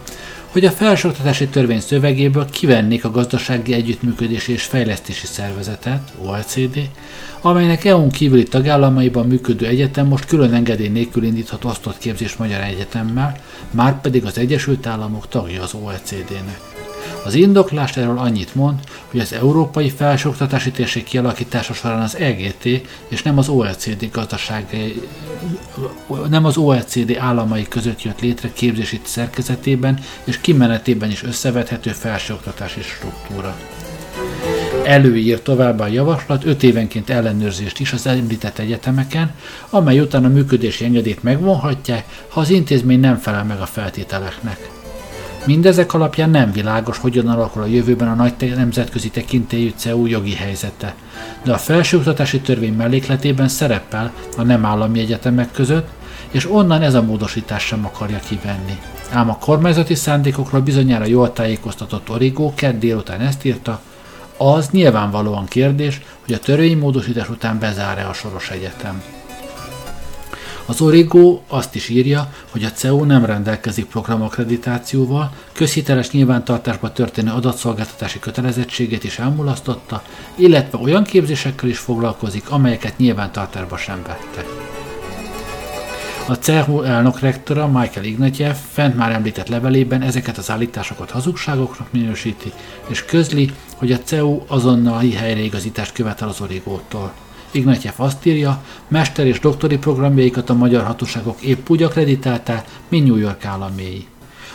hogy a felsőoktatási törvény szövegéből kivennék a gazdasági együttműködési és fejlesztési szervezetet, OECD, amelynek EU-n kívüli tagállamaiban működő egyetem most külön engedély nélkül indíthat osztott képzés magyar egyetemmel, márpedig az Egyesült Államok tagja az OECD-nek. Az indoklás erről annyit mond, hogy az európai felsőoktatási térség kialakítása során az EGT és nem az OECD államai között jött létre képzési szerkezetében és kimenetében is összevethető felsőoktatási struktúra. Előír továbbá a javaslat 5 évenként ellenőrzést is az említett egyetemeken, amely után a működési engedélyt megvonhatják, ha az intézmény nem felel meg a feltételeknek. Mindezek alapján nem világos, hogyan alakul a jövőben a nagy nemzetközi tekintélyű CEU jogi helyzete, de a felsőoktatási törvény mellékletében szerepel a nem állami egyetemek között, és onnan ez a módosítás sem akarja kivenni. Ám a kormányzati szándékokról bizonyára jól tájékoztatott Origó kedd délután ezt írta, az nyilvánvalóan kérdés, hogy a törvénymódosítás után bezár-e a Soros Egyetem. Az Origo azt is írja, hogy a CEU nem rendelkezik programakreditációval, közhiteles nyilvántartásba történő adatszolgáltatási kötelezettségét is elmulasztotta, illetve olyan képzésekkel is foglalkozik, amelyeket nyilvántartásba sem vettek. A CEU elnök rektora Michael Ignatieff fent már említett levelében ezeket az állításokat hazugságoknak minősíti, és közli, hogy a CEU azonnali helyreigazítást követel az Origótól. Ignatieff azt írja, mester és doktori programjaikat a magyar hatóságok épp úgy akreditálták, mint New York államéi.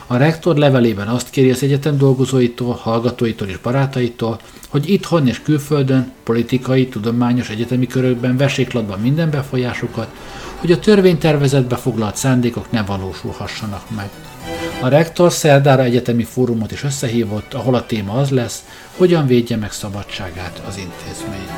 A rektor levelében azt kéri az egyetem dolgozóitól, hallgatóitól és barátaitól, hogy itthon és külföldön, politikai, tudományos, egyetemi körökben vessék latba minden befolyásukat, hogy a törvénytervezetbe foglalt szándékok ne valósulhassanak meg. A rektor szerdára egyetemi fórumot is összehívott, ahol a téma az lesz, hogyan védje meg szabadságát az intézmény.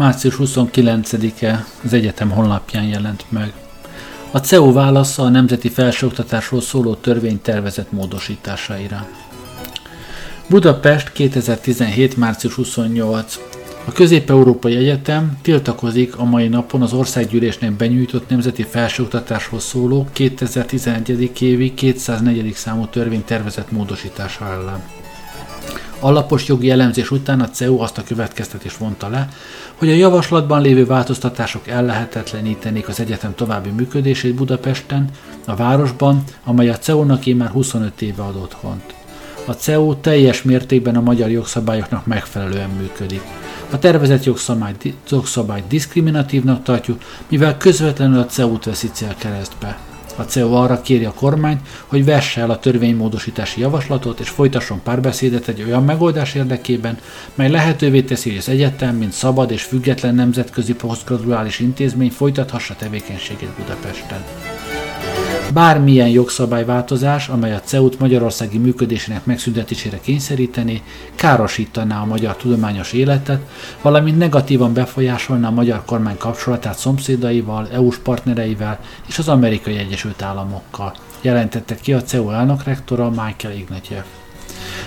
március 29-e az egyetem honlapján jelent meg. A CEU válasza a nemzeti felsőoktatásról szóló törvénytervezet módosításaira. Budapest 2017. március 28. A Közép-Európai Egyetem tiltakozik a mai napon az országgyűlésnek benyújtott nemzeti felsőoktatásról szóló 2011. évi 204. számú törvénytervezet módosítása ellen. Alapos jogi elemzés után a CEU azt a következtetést vonta le, hogy a javaslatban lévő változtatások ellehetetlenítenék az egyetem további működését Budapesten, a városban, amely a CEU-nak immár 25 éve ad otthont. A CEU teljes mértékben a magyar jogszabályoknak megfelelően működik. A tervezett jogszabályt diszkriminatívnak tartjuk, mivel közvetlenül a CEU-t veszi célkeresztbe. A CEU arra kéri a kormányt, hogy vesse el a törvénymódosítási javaslatot és folytasson párbeszédet egy olyan megoldás érdekében, mely lehetővé teszi, hogy az egyetem, mint szabad és független nemzetközi posztgraduális intézmény folytathassa tevékenységét Budapesten. Bármilyen jogszabályváltozás, amely a CEU-t magyarországi működésének megszüntetésére kényszerítené, károsítaná a magyar tudományos életet, valamint negatívan befolyásolná a magyar kormány kapcsolatát szomszédaival, EU-s partnereivel és az Amerikai Egyesült Államokkal, jelentette ki a CEU elnökrektora Michael Ignatieff.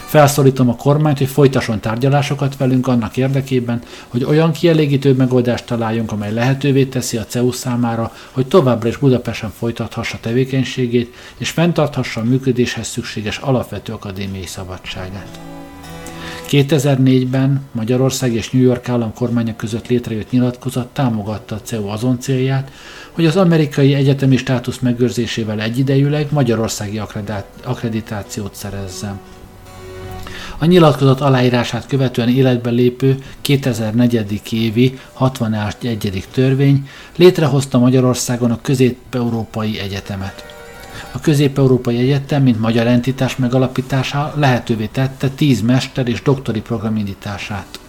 Felszólítom a kormányt, hogy folytasson tárgyalásokat velünk annak érdekében, hogy olyan kielégítő megoldást találjunk, amely lehetővé teszi a CEU számára, hogy továbbra is Budapesten folytathassa tevékenységét és fenntarthassa a működéshez szükséges alapvető akadémiai szabadságát. 2004-ben Magyarország és New York állam kormánya között létrejött nyilatkozat támogatta a CEU azon célját, hogy az amerikai egyetemi státusz megőrzésével egyidejűleg magyarországi akkreditációt szerezzen. A nyilatkozat aláírását követően életbe lépő 2004. évi 61. törvény létrehozta Magyarországon a Közép-Európai Egyetemet. A Közép-Európai Egyetem, mint magyar entitás megalapítása lehetővé tette 10 mester és doktori program indítását.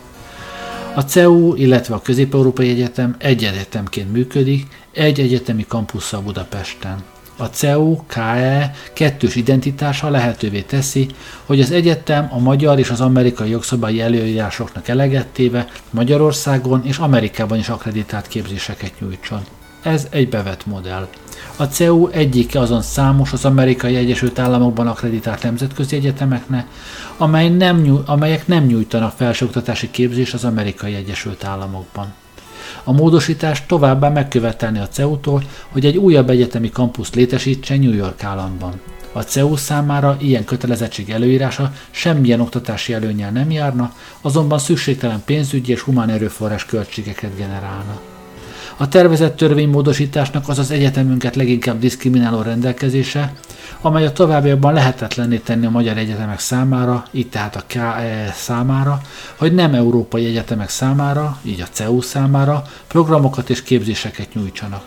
A CEU, illetve a Közép-Európai Egyetem egy egyetemként működik, egy egyetemi kampusszal Budapesten. A CEU-KE kettős identitása lehetővé teszi, hogy az egyetem a magyar és az amerikai jogszabályi előírásoknak eleget téve Magyarországon és Amerikában is akkreditált képzéseket nyújtson. Ez egy bevett modell. A CEU egyike azon számos az Amerikai Egyesült Államokban akkreditált nemzetközi egyetemeknek, amelyek nem nyújtanak felsőoktatási képzést az Amerikai Egyesült Államokban. A módosítás továbbá megkövetelni a CEU-tól, hogy egy újabb egyetemi kampuszt létesítsen New York államban. A CEU számára ilyen kötelezettség előírása semmilyen oktatási előnnyel nem járna, azonban szükségtelen pénzügyi és humán erőforrás költségeket generálna. A tervezett törvénymódosításnak az az egyetemünket leginkább diszkrimináló rendelkezése, amely a továbbiakban lehetetlenné tenni a magyar egyetemek számára, így tehát a KE számára, hogy nem európai egyetemek számára, így a CEU számára programokat és képzéseket nyújtsanak.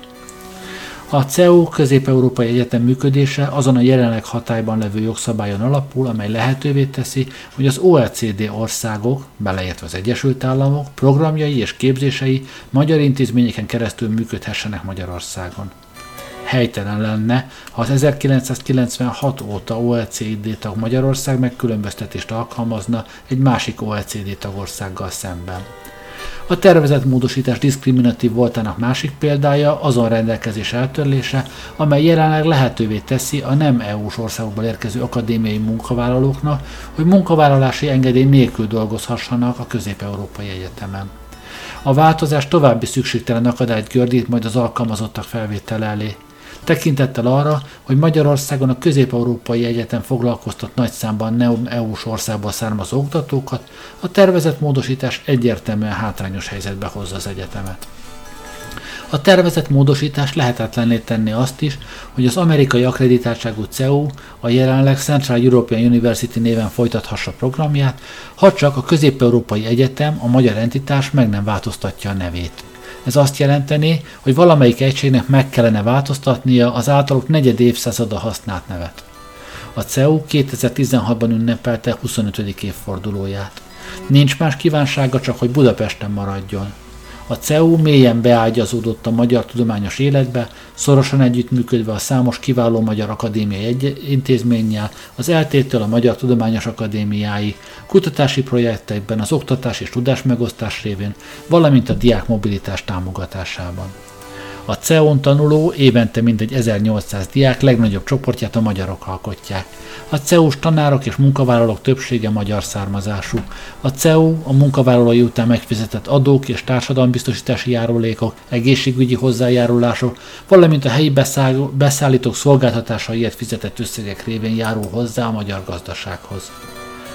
A CEU Közép-Európai Egyetem működése azon a jelenleg hatályban levő jogszabályon alapul, amely lehetővé teszi, hogy az OECD országok, beleértve az Egyesült Államok, programjai és képzései magyar intézményeken keresztül működhessenek Magyarországon. Helytelen lenne, ha az 1996 óta OECD tag Magyarország megkülönböztetést alkalmazna egy másik OECD tagországgal szemben. A tervezett módosítás diszkriminatív voltának másik példája azon rendelkezés eltörlése, amely jelenleg lehetővé teszi a nem EU-s országokból érkező akadémiai munkavállalóknak, hogy munkavállalási engedély nélkül dolgozhassanak a Közép-Európai Egyetemen. A változás további szükségtelen akadályt gördít majd az alkalmazottak felvétel elé. Tekintettel arra, hogy Magyarországon a Közép-Európai Egyetem foglalkoztat nagyszámban EU-s országból származó oktatókat, a tervezett módosítás egyértelműen hátrányos helyzetbe hozza az egyetemet. A tervezett módosítás lehetetlenné tenni azt is, hogy az amerikai akkreditáltságú CEU a jelenleg Central European University néven folytathassa programját, ha csak a Közép-Európai Egyetem, a magyar entitás meg nem változtatja a nevét. Ez azt jelenteni, hogy valamelyik egységnek meg kellene változtatnia az általuk negyed évszázada használt nevet. A CEU 2016-ban ünnepelte 25. évfordulóját. Nincs más kívánsága, csak hogy Budapesten maradjon. A CEU mélyen beágyazódott a magyar tudományos életbe, szorosan együttműködve a számos kiváló magyar akadémiai intézménnyel, az ELTÉ-től a Magyar Tudományos Akadémiáig, kutatási projektekben, az oktatás és tudásmegosztás révén, valamint a diákmobilitás támogatásában. A CEU-n tanuló évente mintegy 1800 diák legnagyobb csoportját a magyarok alkotják. A CEU-s tanárok és munkavállalók többsége magyar származású. A CEU a munkavállalói után megfizetett adók és társadalombiztosítási járulékok, egészségügyi hozzájárulások, valamint a helyi beszállítók szolgáltatásaiért fizetett összegek révén járul hozzá a magyar gazdasághoz.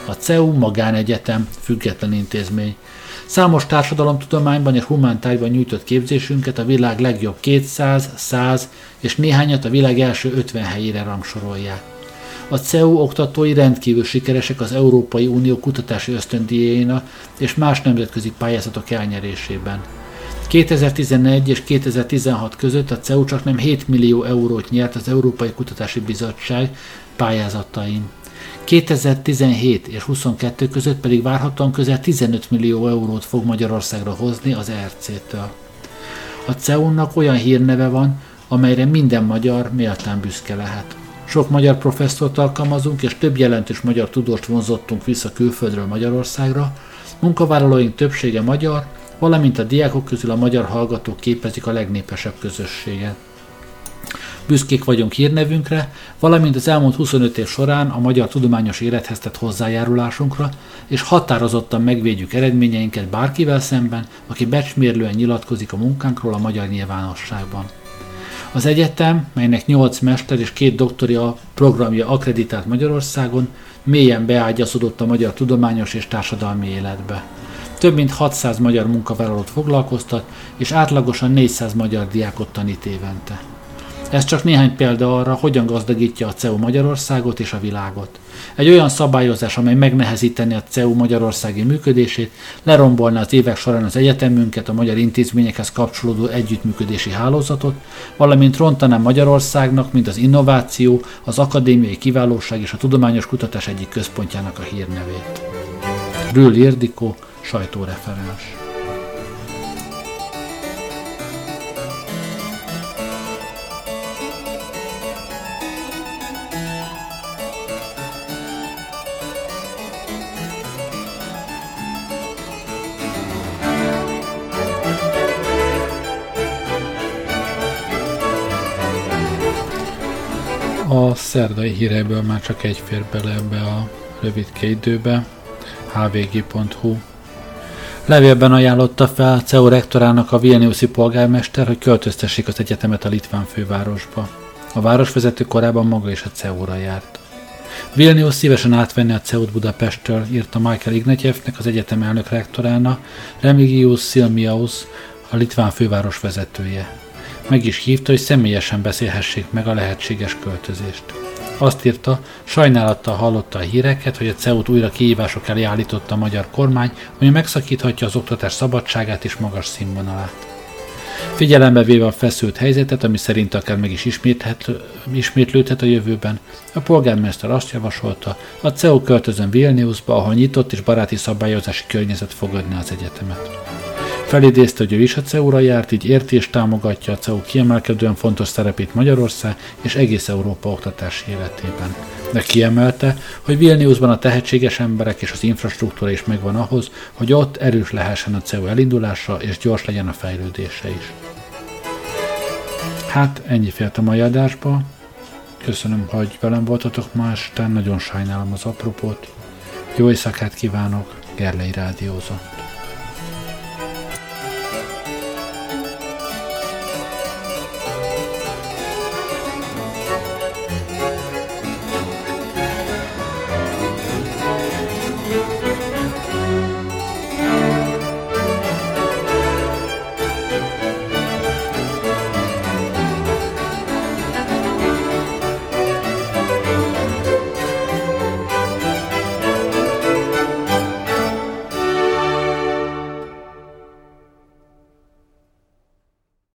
A CEU magánegyetem, független intézmény. Számos társadalomtudományban és humántárgyban nyújtott képzésünket a világ legjobb 200, 100 és néhányat a világ első 50 helyére rangsorolják. A CEU oktatói rendkívül sikeresek az Európai Unió kutatási ösztöndíjainak és más nemzetközi pályázatok elnyerésében. 2011 és 2016 között a CEU csaknem 7 millió eurót nyert az Európai Kutatási Bizottság pályázatain. 2017 és 22 között pedig várhatóan közel 15 millió eurót fog Magyarországra hozni az ERC-től. A CEU-nak olyan hírneve van, amelyre minden magyar méltán büszke lehet. Sok magyar professzort alkalmazunk, és több jelentős magyar tudóst vonzottunk vissza külföldről Magyarországra, munkavállalóink többsége magyar, valamint a diákok közül a magyar hallgatók képezik a legnépesebb közösséget. Büszkék vagyunk hírnevünkre, valamint az elmúlt 25 év során a magyar tudományos élethez tett hozzájárulásunkra, és határozottan megvédjük eredményeinket bárkivel szemben, aki becsmérlően nyilatkozik a munkánkról a magyar nyilvánosságban. Az egyetem, melynek 8 mester és 2 doktori programja akkreditált Magyarországon, mélyen beágyazódott a magyar tudományos és társadalmi életbe. Több mint 600 magyar munkavállalót foglalkoztat, és átlagosan 400 magyar diákot tanít évente. Ez csak néhány példa arra, hogyan gazdagítja a CEU Magyarországot és a világot. Egy olyan szabályozás, amely megnehezíteni a CEU magyarországi működését, lerombolna az évek során az egyetemünket, a magyar intézményekhez kapcsolódó együttműködési hálózatot, valamint rontaná Magyarországnak, mint az innováció, az akadémiai kiválóság és a tudományos kutatás egyik központjának a hírnevét. Rüll Ildikó, sajtóreferens. A szerdai hírekből már csak egy fér bele ebbe a rövidke időbe. hvg.hu levélben ajánlotta fel CEU rektorának a vilniuszi polgármester, hogy költöztessék az egyetemet a litván fővárosba. A városvezető korábban maga is a CEU-ra járt. Vilnius szívesen átvenne a CEU-t Budapesttől, írta Michael Ignatieffnek, az egyetem elnök rektorának, Remigius Silmiaus, a litván főváros vezetője. Meg is hívta, hogy személyesen beszélhessék meg a lehetséges költözést. Azt írta, sajnálattal hallotta a híreket, hogy a CEU-t újra kihívások elé állította a magyar kormány, ami megszakíthatja az oktatás szabadságát és magas színvonalát. Figyelembe véve a feszült helyzetet, ami szerint akár meg is ismétlődhet a jövőben, a polgármester azt javasolta, a CEU költözön Vilniusba, ahol nyitott és baráti szabályozási környezet fogadná az egyetemet. Felidézte, hogy ő is a CEU-ra járt, így érti és támogatja a CEU kiemelkedően fontos szerepét Magyarország és egész Európa oktatási életében. De kiemelte, hogy Vilniusban a tehetséges emberek és az infrastruktúra is megvan ahhoz, hogy ott erős lehessen a CEU elindulása és gyors legyen a fejlődése is. Hát ennyi félt a mai adásba. Köszönöm, hogy velem voltatok ma este, nagyon sajnálom az apropót. Jó éjszakát kívánok, Gerlei rádiózott.